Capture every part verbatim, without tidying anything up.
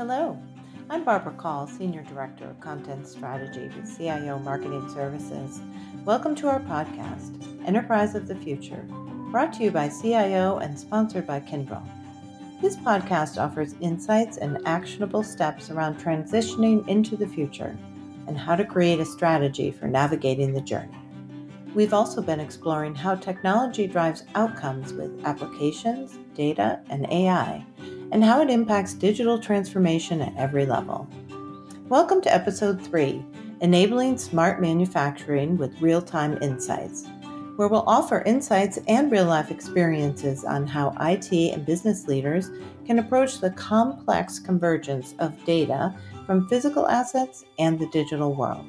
Hello, I'm Barbara Call, Senior Director of Content Strategy with C I O Marketing Services. Welcome to our podcast, Enterprise of the Future, brought to you by C I O and sponsored by Kyndryl. This podcast offers insights and actionable steps around transitioning into the future and how to create a strategy for navigating the journey. We've also been exploring how technology drives outcomes with applications, data, and A I, and how it impacts digital transformation at every level. Welcome to Episode three, Enabling Smart Manufacturing with Real-Time Insights, where we'll offer insights and real-life experiences on how I T and business leaders can approach the complex convergence of data from physical assets and the digital world.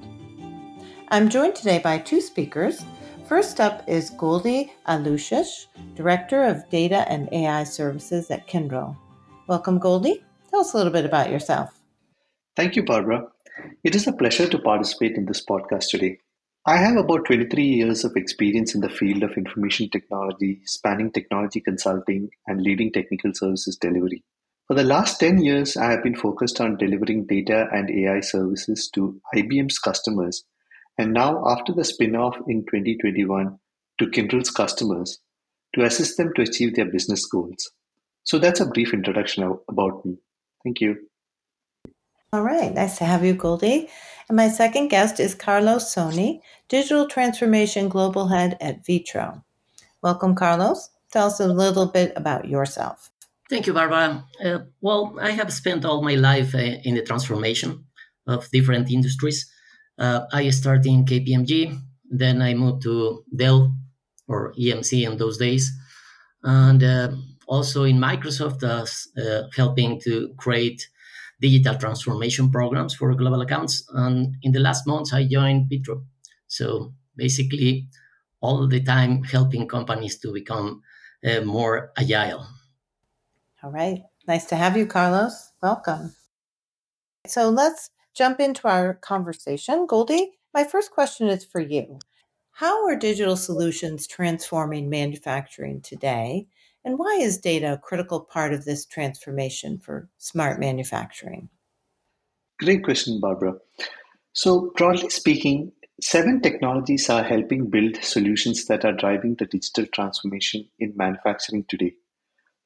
I'm joined today by two speakers. First up is Goldie Alushish, Director of Data and A I Services at Kyndryl. Welcome, Goldie. Tell us a little bit about yourself. Thank you, Barbara. It is a pleasure to participate in this podcast today. I have about twenty-three years of experience in the field of information technology, spanning technology consulting and leading technical services delivery. For the last ten years, I have been focused on delivering data and A I services to I B M's customers, and now after the spin-off in twenty twenty-one to Kyndryl's customers to assist them to achieve their business goals. So that's a brief introduction about me. Thank you. All right. Nice to have you, Goldie. And my second guest is Carlos Soni, Digital Transformation Global Head at Vitro. Welcome, Carlos. Tell us a little bit about yourself. Thank you, Barbara. Uh, well, I have spent all my life uh, in the transformation of different industries. Uh, I started in K P M G, then I moved to Dell or E M C in those days, and uh, also in Microsoft as uh, helping to create digital transformation programs for global accounts. And in the last months, I joined Vitro. So basically, all the time helping companies to become uh, more agile. All right. Nice to have you, Carlos. Welcome. So let's jump into our conversation. Goldie, my first question is for you. How are digital solutions transforming manufacturing today? And why is data a critical part of this transformation for smart manufacturing? Great question, Barbara. So broadly speaking, seven technologies are helping build solutions that are driving the digital transformation in manufacturing today.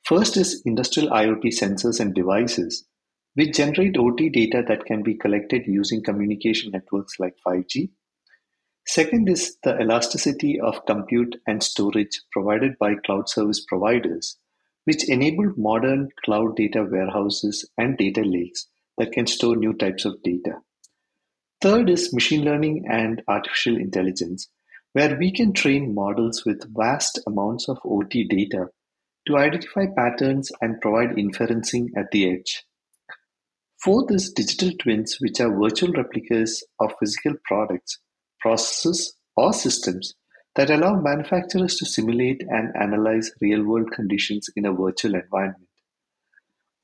First is industrial IoT sensors and devices, which generate O T data that can be collected using communication networks like five G. Second is the elasticity of compute and storage provided by cloud service providers, which enable modern cloud data warehouses and data lakes that can store new types of data. Third is machine learning and artificial intelligence, where we can train models with vast amounts of O T data to identify patterns and provide inferencing at the edge. Fourth is digital twins, which are virtual replicas of physical products, processes, or systems that allow manufacturers to simulate and analyze real-world conditions in a virtual environment.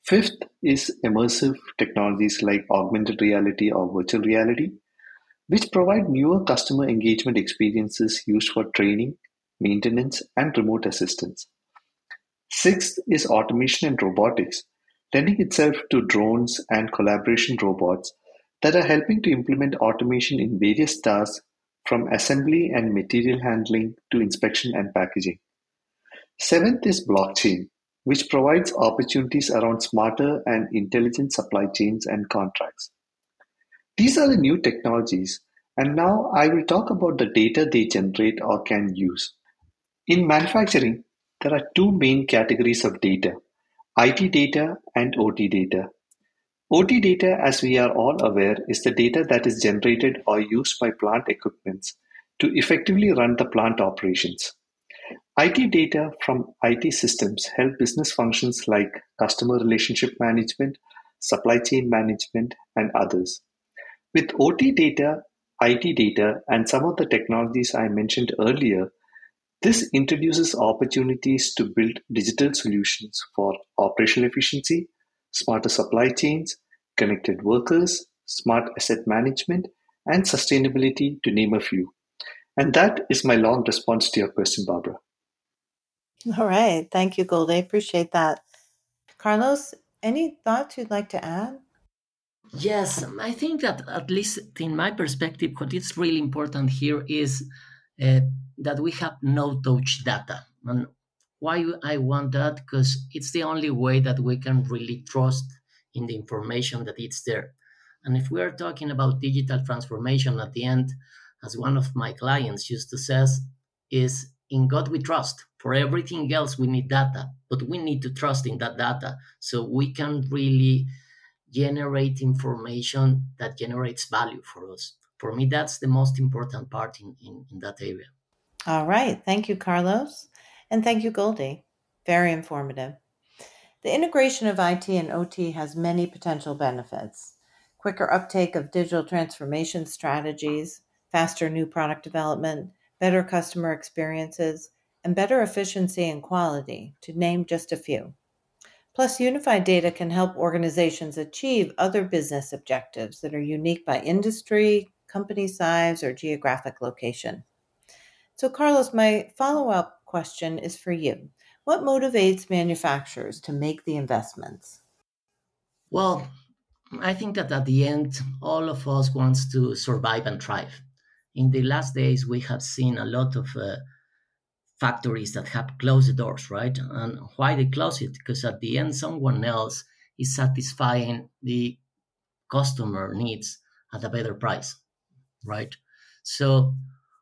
Fifth is immersive technologies like augmented reality or virtual reality, which provide newer customer engagement experiences used for training, maintenance, and remote assistance. Sixth is automation and robotics, lending itself to drones and collaboration robots that are helping to implement automation in various tasks, from assembly and material handling to inspection and packaging. Seventh is blockchain, which provides opportunities around smarter and intelligent supply chains and contracts. These are the new technologies, and now I will talk about the data they generate or can use. In manufacturing, there are two main categories of data, I T data and O T data. O T data, as we are all aware, is the data that is generated or used by plant equipments to effectively run the plant operations. I T data from I T systems help business functions like customer relationship management, supply chain management, and others. With O T data, I T data, and some of the technologies I mentioned earlier, this introduces opportunities to build digital solutions for operational efficiency, smarter supply chains, connected workers, smart asset management, and sustainability, to name a few. And that is my long response to your question, Barbara. All right. Thank you, Goldie. I appreciate that. Carlos, any thoughts you'd like to add? Yes, I think that at least in my perspective, what is really important here is uh, that we have no-touch data. And why I want that? Because it's the only way that we can really trust in the information that it's there. And if we are talking about digital transformation at the end, as one of my clients used to say, is in God we trust. For everything else, we need data, but we need to trust in that data so we can really generate information that generates value for us. For me, that's the most important part in, in, in that area. All right. Thank you, Carlos. And thank you, Goldie. Very informative. The integration of I T and O T has many potential benefits. Quicker uptake of digital transformation strategies, faster new product development, better customer experiences, and better efficiency and quality, to name just a few. Plus, unified data can help organizations achieve other business objectives that are unique by industry, company size, or geographic location. So, Carlos, my follow-up question is for you. What motivates manufacturers to make the investments? Well, I think that at the end, all of us wants to survive and thrive. In the last days, we have seen a lot of uh, factories that have closed the doors, right? And why they close it? Because at the end, someone else is satisfying the customer needs at a better price, right? So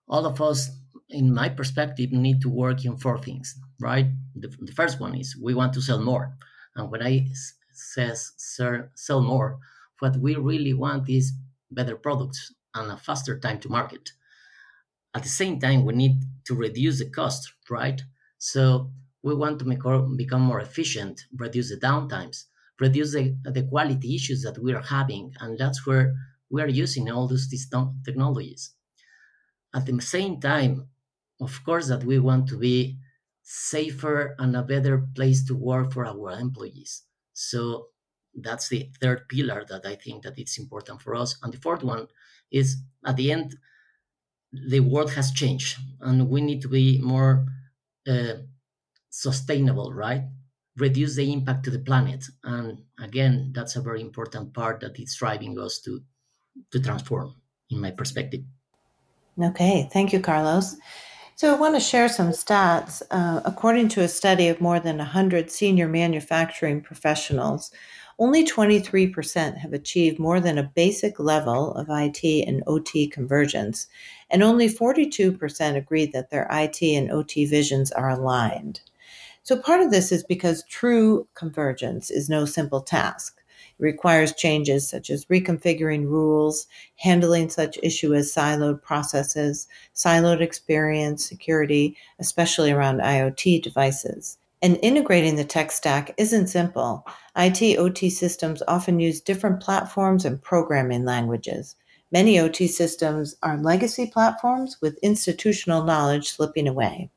all of us, in my perspective, need to work in four things, right? The, the first one is we want to sell more. And when I says sir, sell more, what we really want is better products and a faster time to market. At the same time, we need to reduce the cost, right? So we want to make or become more efficient, reduce the downtimes, reduce the, the quality issues that we are having, and that's where we are using all those these technologies. At the same time, of course, that we want to be safer and a better place to work for our employees. So that's the third pillar that I think that it's important for us. And the fourth one is, at the end, the world has changed and we need to be more uh, sustainable, right? Reduce the impact to the planet. And again, that's a very important part that it's driving us to, to transform, in my perspective. Okay, thank you, Carlos. So I want to share some stats. Uh, according to a study of more than one hundred senior manufacturing professionals, only twenty-three percent have achieved more than a basic level of I T and O T convergence, and only forty-two percent agreed that their I T and O T visions are aligned. So part of this is because true convergence is no simple task. It requires changes such as reconfiguring rules, handling such issues as siloed processes, siloed experience, security, especially around IoT devices. And integrating the tech stack isn't simple. I T O T systems often use different platforms and programming languages. Many O T systems are legacy platforms with institutional knowledge slipping away.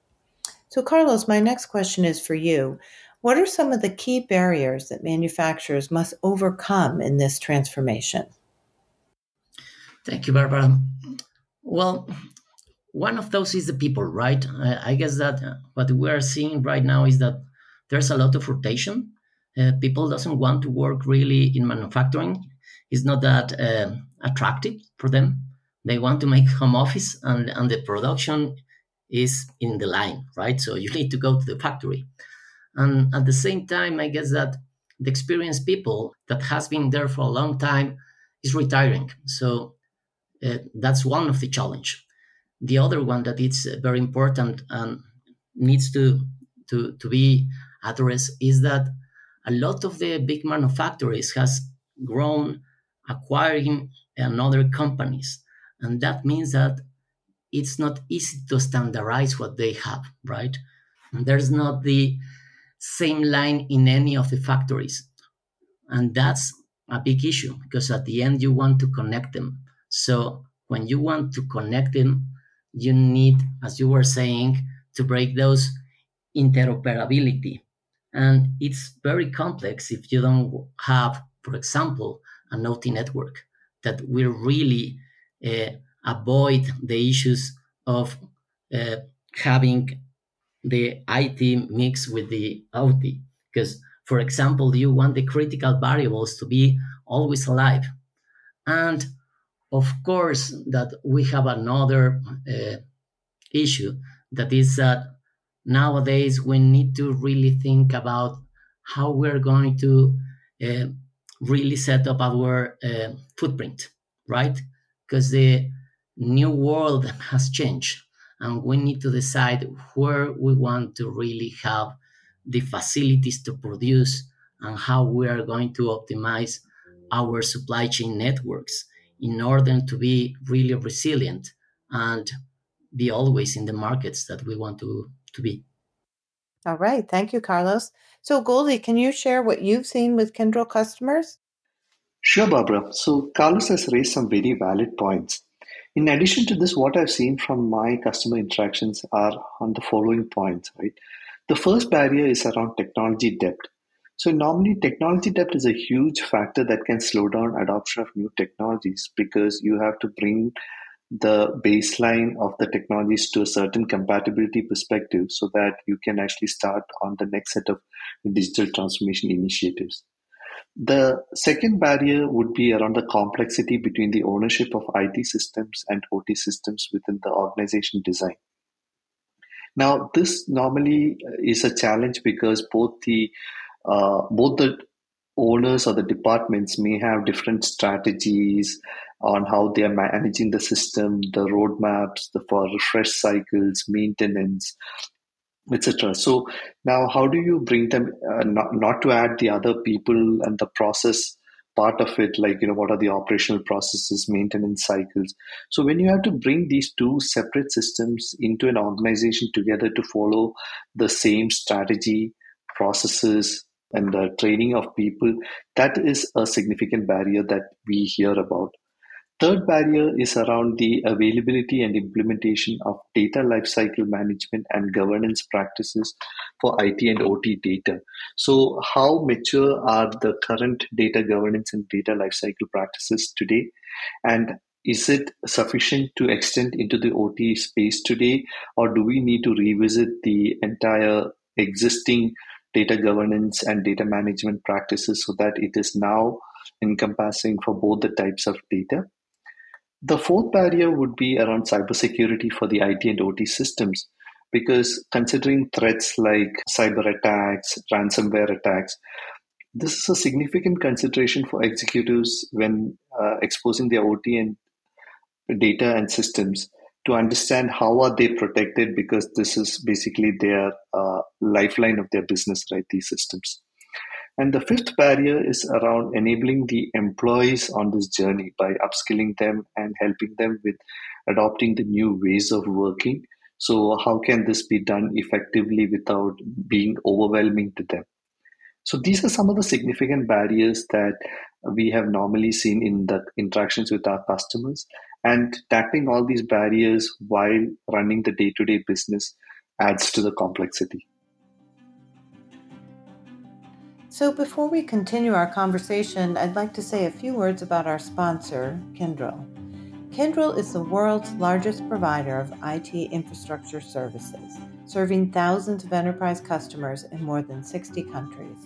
So, Carlos, my next question is for you. What are some of the key barriers that manufacturers must overcome in this transformation? Thank you, Barbara. Well, one of those is the people, right? I guess that what we are seeing right now is that there's a lot of rotation. Uh, people doesn't want to work really in manufacturing. It's not that uh, attractive for them. They want to make home office and, and the production is in the line, right? So you need to go to the factory. And at the same time, I guess that the experienced people that has been there for a long time is retiring. So uh, that's one of the challenge. The other one that is very important and needs to, to, to be addressed is that a lot of the big manufacturers has grown acquiring another companies. And that means that it's not easy to standardize what they have, right? And there's not the same line in any of the factories. And that's a big issue because at the end you want to connect them. So when you want to connect them, you need, as you were saying, to break those interoperability. And it's very complex if you don't have, for example, an O T network that will really uh, avoid the issues of uh, having the I T mix with the O T. Because, for example, you want the critical variables to be always alive. And of course that we have another uh, issue, that is that nowadays we need to really think about how we're going to uh, really set up our uh, footprint, right? Because the new world has changed and we need to decide where we want to really have the facilities to produce and how we are going to optimize our supply chain networks in order to be really resilient and be always in the markets that we want to, to be. All right. Thank you, Carlos. So Goldie, can you share what you've seen with Kyndryl customers? Sure, Barbara. So Carlos has raised some very valid points. In addition to this, what I've seen from my customer interactions are on the following points, right? The first barrier is around technology debt. So normally technology debt is a huge factor that can slow down adoption of new technologies, because you have to bring the baseline of the technologies to a certain compatibility perspective so that you can actually start on the next set of digital transformation initiatives. The second barrier would be around the complexity between the ownership of I T systems and O T systems within the organization design. Now, this normally is a challenge because both the uh, both the owners or the departments may have different strategies on how they are managing the system, the roadmaps, the for refresh cycles, maintenance, et cetera. So now how do you bring them, uh, not, not to add the other people and the process part of it, like, you know, what are the operational processes, maintenance cycles. So when you have to bring these two separate systems into an organization together to follow the same strategy, processes, and the training of people, that is a significant barrier that we hear about. Third barrier is around the availability and implementation of data lifecycle management and governance practices for I T and O T data. So how mature are the current data governance and data lifecycle practices today? And is it sufficient to extend into the O T space today? Or do we need to revisit the entire existing data governance and data management practices so that it is now encompassing for both the types of data? The fourth barrier would be around cybersecurity for the I T and O T systems, because considering threats like cyber attacks, ransomware attacks, this is a significant consideration for executives when uh, exposing their O T and data and systems, to understand how are they protected, because this is basically their uh, lifeline of their business, right, these systems. And the fifth barrier is around enabling the employees on this journey by upskilling them and helping them with adopting the new ways of working. So how can this be done effectively without being overwhelming to them? So these are some of the significant barriers that we have normally seen in the interactions with our customers. And tackling all these barriers while running the day-to-day business adds to the complexity. So before we continue our conversation, I'd like to say a few words about our sponsor, Kyndryl. Kyndryl is the world's largest provider of I T infrastructure services, serving thousands of enterprise customers in more than sixty countries.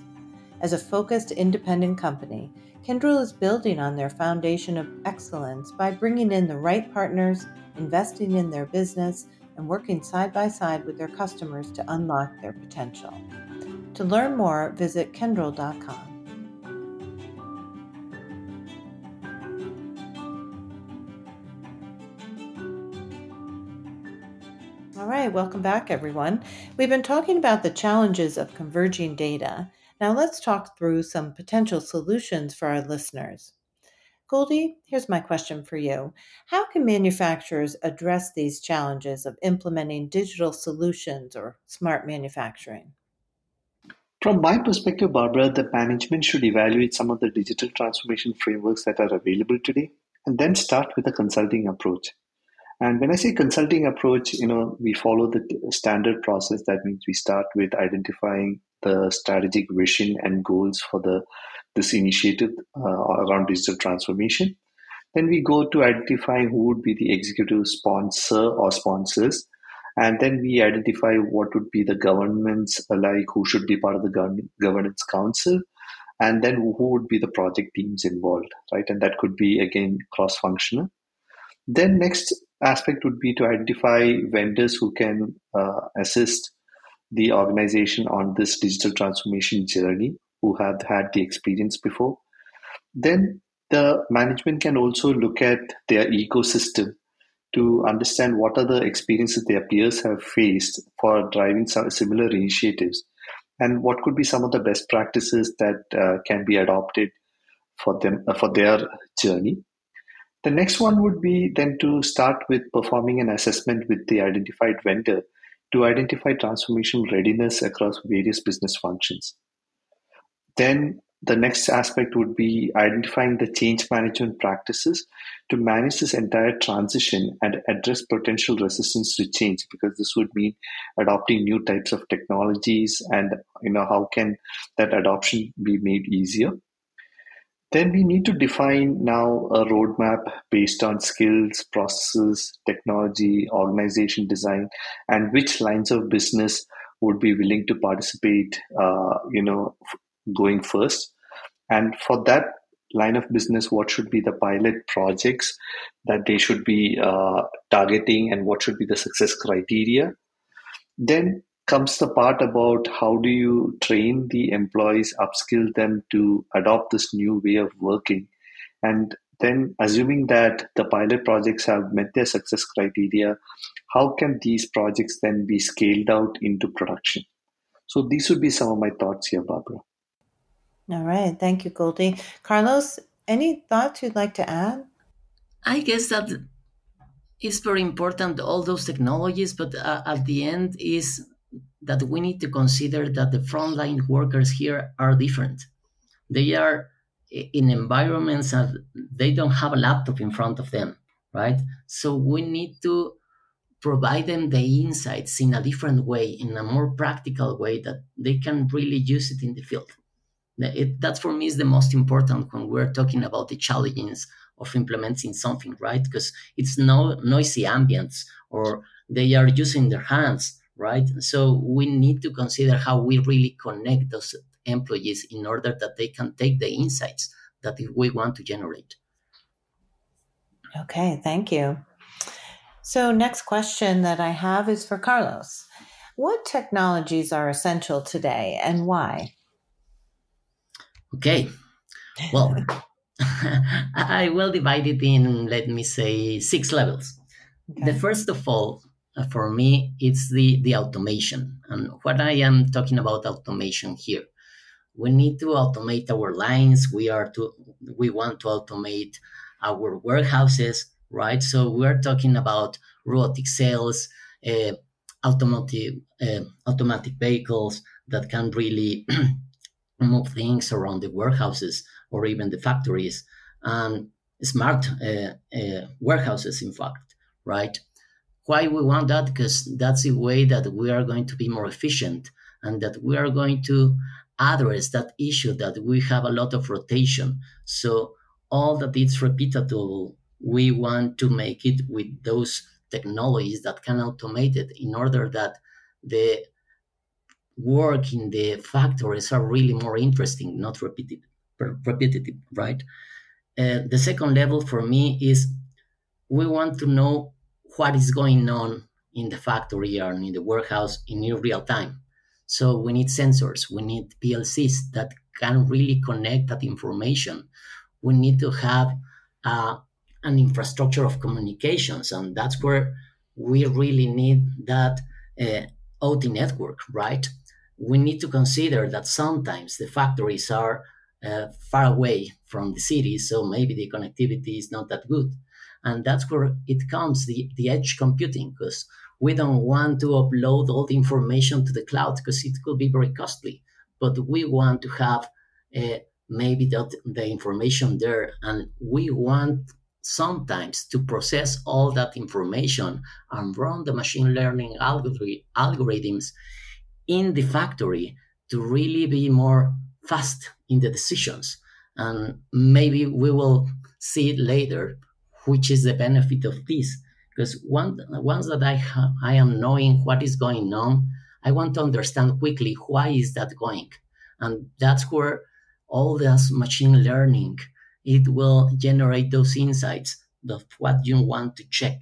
As a focused independent company, Kyndryl is building on their foundation of excellence by bringing in the right partners, investing in their business, and working side by side with their customers to unlock their potential. To learn more, visit Kyndryl dot com. All right, welcome back, everyone. We've been talking about the challenges of converging data. Now let's talk through some potential solutions for our listeners. Goldie, here's my question for you. How can manufacturers address these challenges of implementing digital solutions or smart manufacturing? From my perspective, Barbara, the management should evaluate some of the digital transformation frameworks that are available today, and then start with a consulting approach. And when I say consulting approach, you know, we follow the standard process. That means we start with identifying the strategic vision and goals for the this initiative uh, around digital transformation. Then we go to identifying who would be the executive sponsor or sponsors. And then we identify what would be the governments alike, who should be part of the governance council. and then who would be the project teams involved, right? And that could be, again, cross-functional. Then next aspect would be to identify vendors who can uh, assist the organization on this digital transformation journey, who have had the experience before. Then the management can also look at their ecosystem to understand what are the experiences their peers have faced for driving some similar initiatives, and what could be some of the best practices that uh, can be adopted for them uh, for their journey. The next one would be then to start with performing an assessment with the identified vendor to identify transformation readiness across various business functions. Then the next aspect would be identifying the change management practices to manage this entire transition and address potential resistance to change, because this would mean adopting new types of technologies and, you know, how can that adoption be made easier. Then we need to define now a roadmap based on skills, processes, technology, organization design, and which lines of business would be willing to participate, uh, you know, going first. And for that line of business, what should be the pilot projects that they should be uh, targeting, and what should be the success criteria. Then comes the part about how do you train the employees, upskill them to adopt this new way of working. And then, assuming that the pilot projects have met their success criteria, how can these projects then be scaled out into production? So these would be some of my thoughts here, Barbara. All right. Thank you, Goldie. Carlos, any thoughts you'd like to add? I guess that it's very important, all those technologies, but uh, at the end is that we need to consider that the frontline workers here are different. They are in environments and they don't have a laptop in front of them, right? So we need to provide them the insights in a different way, in a more practical way that they can really use it in the field. It, that for me is the most important when we're talking about the challenges of implementing something, right? Because it's no noisy ambience, or they are using their hands, right? So we need to consider how we really connect those employees in order that they can take the insights that we want to generate. Okay, thank you. So next question that I have is for Carlos. What technologies are essential today and why? Okay, well, I will divide it in, let me say, six levels. Okay. The first of all, for me, it's the, the automation. And what I am talking about automation here, we need to automate our lines. We are to, we want to automate our warehouses, right? So we're talking about robotic cells, uh, automotive, uh, automatic vehicles that can really move things around the warehouses or even the factories, and smart uh, uh, warehouses, in fact, right? Why we want that? Because that's the way that we are going to be more efficient and that we are going to address that issue that we have a lot of rotation. So all that is repeatable, we want to make it with those technologies that can automate it in order that the work in the factories are really more interesting, not repetitive, repetitive, right? Uh, the second level for me is we want to know what is going on in the factory or in the warehouse in real time. So we need sensors, we need P L Cs that can really connect that information. We need to have uh, an infrastructure of communications, and that's where we really need that uh, O T network, right? We need to consider that sometimes the factories are uh, far away from the city, so maybe the connectivity is not that good. And that's where it comes, the, the edge computing, because we don't want to upload all the information to the cloud because it could be very costly. But we want to have uh, maybe that, the information there, and we want sometimes to process all that information and run the machine learning algori- algorithms in the factory to really be more fast in the decisions. And maybe we will see it later, which is the benefit of this. Because one, once that I, ha- I am knowing what is going on, I want to understand quickly why is that going. And that's where all this machine learning, it will generate those insights of what you want to check,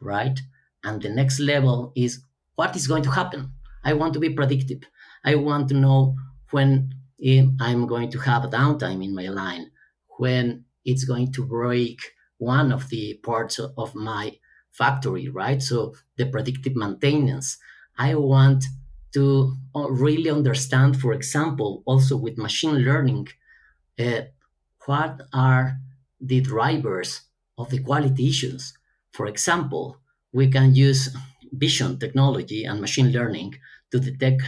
right? And the next level is what is going to happen. I want to be predictive. I want to know when I'm going to have a downtime in my line, when it's going to break one of the parts of my factory, right? So the predictive maintenance. I want to really understand, for example, also with machine learning, uh, what are the drivers of the quality issues. For example, we can use vision technology and machine learning to detect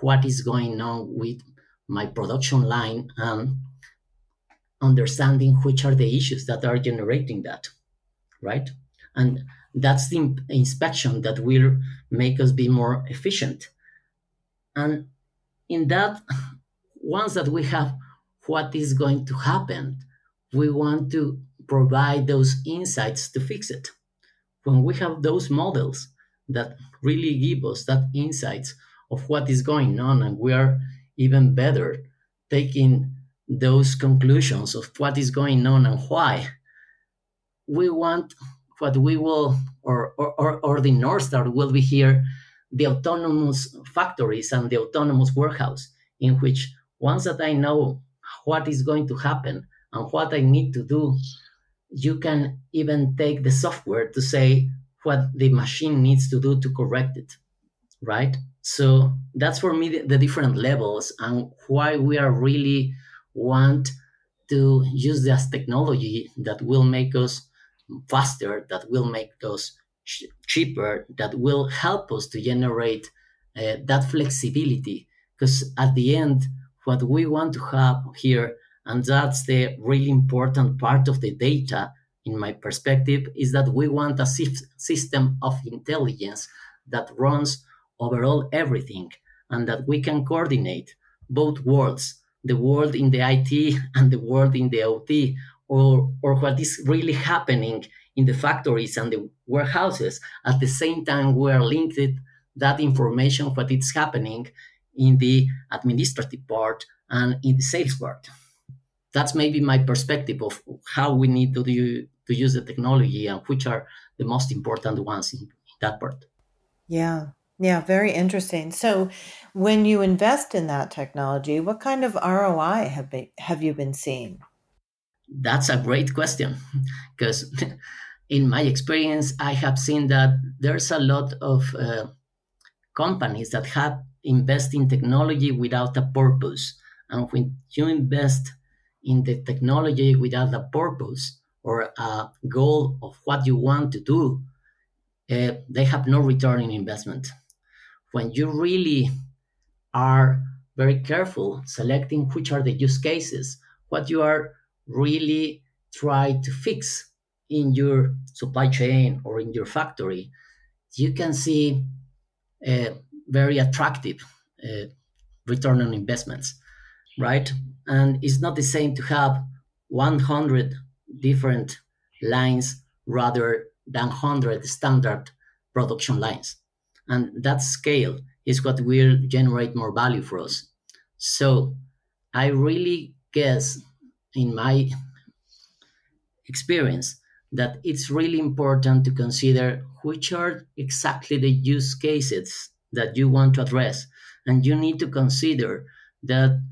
what is going on with my production line and understanding which are the issues that are generating that, right? And that's the inspection that will make us be more efficient. And in that, once that we have what is going to happen, we want to provide those insights to fix it. When we have those models that really give us that insights of what is going on, and we are even better taking those conclusions of what is going on and why, we want what we will, or, or, or the North Star will be here, the autonomous factories and the autonomous warehouse, in which once that I know what is going to happen and what I need to do, you can even take the software to say what the machine needs to do to correct it, right? So that's for me the, the different levels and why we are really want to use this technology that will make us faster, that will make us ch- cheaper, that will help us to generate uh, that flexibility. Because at the end, what we want to have here, and that's the really important part of the data, in my perspective, is that we want a system of intelligence that runs overall everything, and that we can coordinate both worlds, the world in the I T and the world in the O T, or, or what is really happening in the factories and the warehouses. At the same time, we are linked that information, what is happening in the administrative part and in the sales part. That's maybe my perspective of how we need to do, to use the technology and which are the most important ones in that part. Yeah, yeah, very interesting. So when you invest in that technology, what kind of R O I have been, have you been seeing? That's a great question, because in my experience, I have seen that there's a lot of uh, companies that have invest in technology without a purpose. And when you invest in the technology without a purpose or a goal of what you want to do, uh, they have no return in investment. When you really are very careful selecting which are the use cases, what you are really trying to fix in your supply chain or in your factory, you can see uh, very attractive uh, return on investments, right? And it's not the same to have one hundred different lines rather than one hundred standard production lines. And that scale is what will generate more value for us. So I really guess, in my experience, that it's really important to consider which are exactly the use cases that you want to address. And you need to consider that,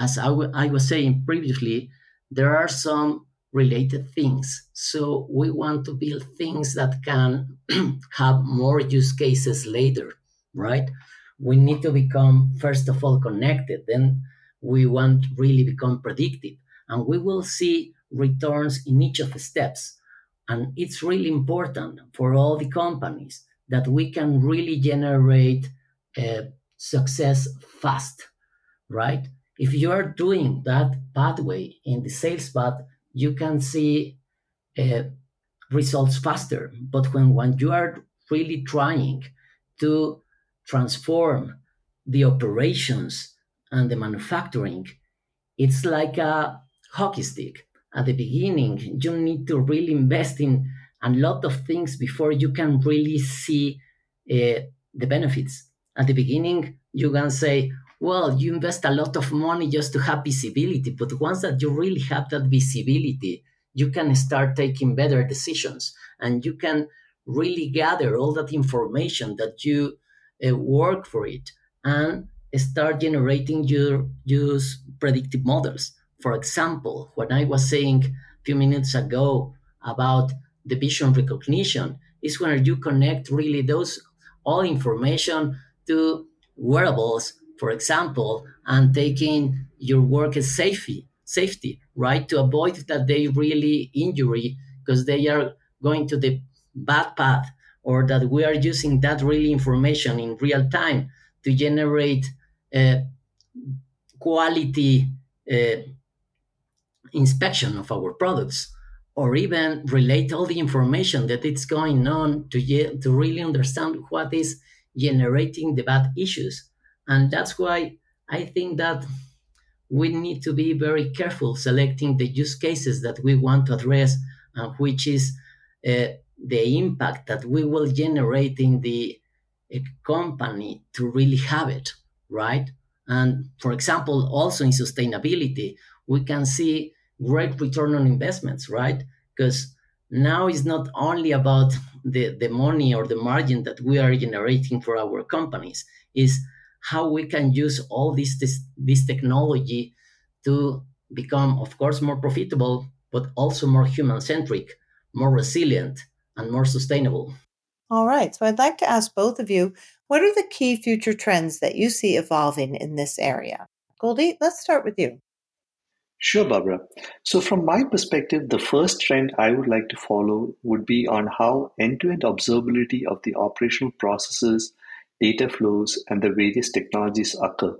as I, w- I was saying previously, there are some related things. So we want to build things that can have more use cases later, right? We need to become, first of all, connected. Then we want to really become predictive. And we will see returns in each of the steps. And it's really important for all the companies that we can really generate uh, success fast, right? If you are doing that pathway in the sales path, you can see uh, results faster. But when, when you are really trying to transform the operations and the manufacturing, it's like a hockey stick. At the beginning, you need to really invest in a lot of things before you can really see uh, the benefits. At the beginning, you can say, well, you invest a lot of money just to have visibility. But once that you really have that visibility, you can start taking better decisions, and you can really gather all that information that you uh, work for it and start generating your use predictive models. For example, when I was saying a few minutes ago about the vision recognition, is when you connect really those all information to wearables, for example, and taking your work as safety, safety, right? To avoid that they really injury because they are going to the bad path, or that we are using that really information in real time to generate uh, quality uh, inspection of our products, or even relate all the information that it's going on to ge- to really understand what is generating the bad issues. And that's why I think that we need to be very careful selecting the use cases that we want to address, and uh, which is uh, the impact that we will generate in the uh, company to really have it, right? And for example, also in sustainability, we can see great return on investments, right? Because now it's not only about the, the money or the margin that we are generating for our companies, is how we can use all this, this this technology to become, of course, more profitable, but also more human-centric, more resilient, and more sustainable. All right. So I'd like to ask both of you, what are the key future trends that you see evolving in this area? Goldie, let's start with you. Sure, Barbara. So from my perspective, the first trend I would like to follow would be on how end-to-end observability of the operational processes, data flows, and the various technologies occur.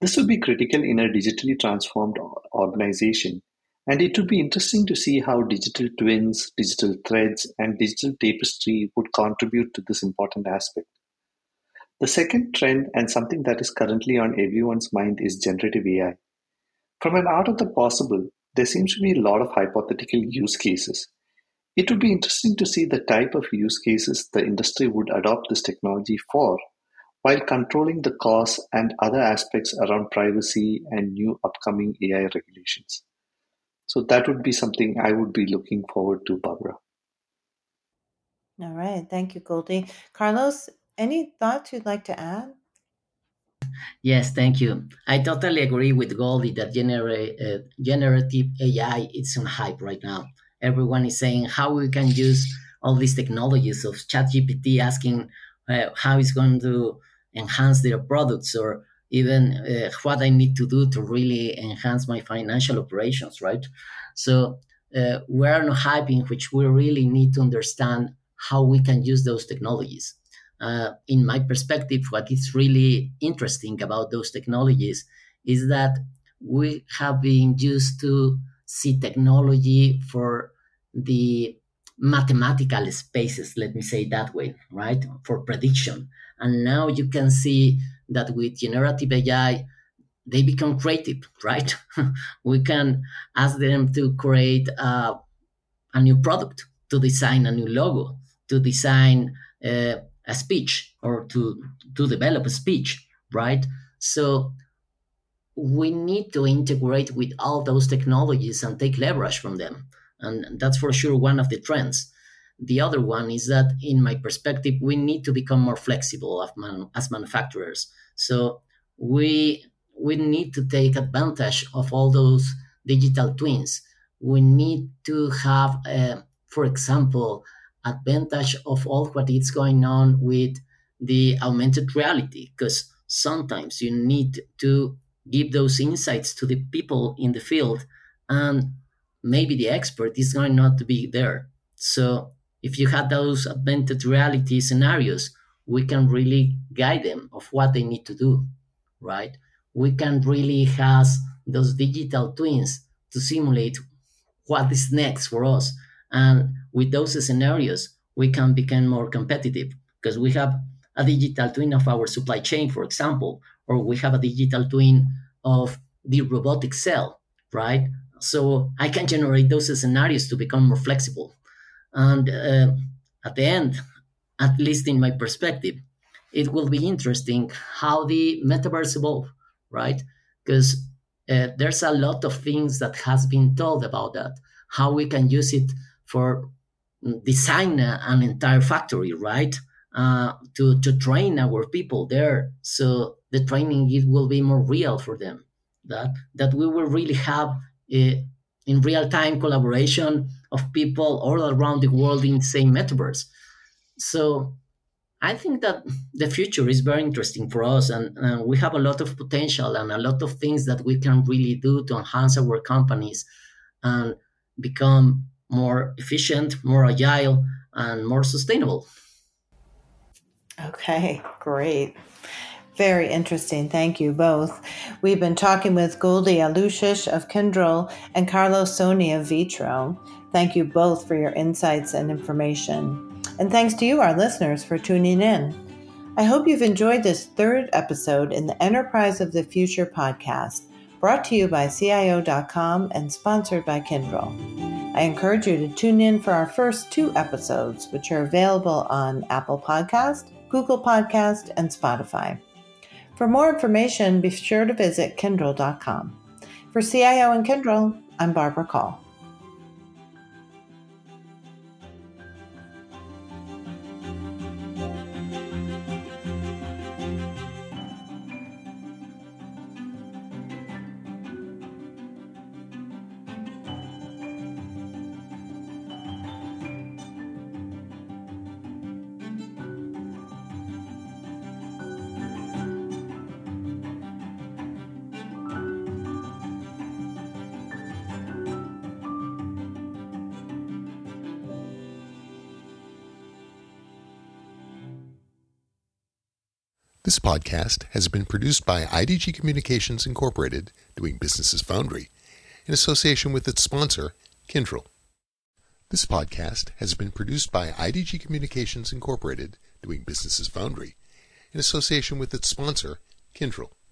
This would be critical in a digitally transformed organization, and it would be interesting to see how digital twins, digital threads, and digital tapestry would contribute to this important aspect. The second trend, and something that is currently on everyone's mind, is generative A I. From an art of the possible, there seems to be a lot of hypothetical use cases. It would be interesting to see the type of use cases the industry would adopt this technology for, while controlling the costs and other aspects around privacy and new upcoming A I regulations. So that would be something I would be looking forward to, Barbara. All right. Thank you, Goldie. Carlos, any thoughts you'd like to add? Yes, thank you. I totally agree with Goldie that genera- uh, generative A I is on hype right now. Everyone is saying how we can use all these technologies of ChatGPT, asking uh, how it's going to enhance their products, or even uh, what I need to do to really enhance my financial operations, right? So uh, we're on a hype in which we really need to understand how we can use those technologies. Uh, in my perspective, what is really interesting about those technologies is that we have been used to see technology for the mathematical spaces, let me say that way, right? For prediction. And now you can see that with generative A I, they become creative, right? We can ask them to create uh, a new product, to design a new logo, to design uh, a speech, or to, to develop a speech, right? So we need to integrate with all those technologies and take leverage from them. And that's for sure one of the trends. The other one is that, in my perspective, we need to become more flexible as manufacturers. So we we need to take advantage of all those digital twins. We need to have, uh, for example, advantage of all what is going on with the augmented reality, because sometimes you need to give those insights to the people in the field, and maybe the expert is going not to be there. So if you have those augmented reality scenarios, we can really guide them of what they need to do, right? We can really have those digital twins to simulate what is next for us. And with those scenarios, we can become more competitive, because we have a digital twin of our supply chain, for example, or we have a digital twin of the robotic cell, right? So I can generate those scenarios to become more flexible. And uh, at the end, at least in my perspective, it will be interesting how the metaverse evolve, right? Because uh, there's a lot of things that has been told about that, how we can use it for design an entire factory, right? Uh, to, to train our people there. So the training, it will be more real for them, that, that we will really have a, in real-time collaboration of people all around the world in the same metaverse. So I think that the future is very interesting for us, and, and we have a lot of potential and a lot of things that we can really do to enhance our companies and become more efficient, more agile, and more sustainable. Okay, great. Very interesting. Thank you both. We've been talking with Goldie Alushish of Kyndryl and Carlos Soni of Vitro. Thank you both for your insights and information. And thanks to you, our listeners, for tuning in. I hope you've enjoyed this third episode in the Enterprise of the Future podcast, brought to you by C I O dot com and sponsored by Kyndryl. I encourage you to tune in for our first two episodes, which are available on Apple Podcast, Google Podcast, and Spotify. For more information, be sure to visit Kyndryl dot com. For C I O and Kyndryl, I'm Barbara Call. This podcast has been produced by I D G Communications Incorporated, doing business as Foundry, in association with its sponsor, Kyndryl. This podcast has been produced by I D G Communications Incorporated, doing business as Foundry, in association with its sponsor, Kyndryl.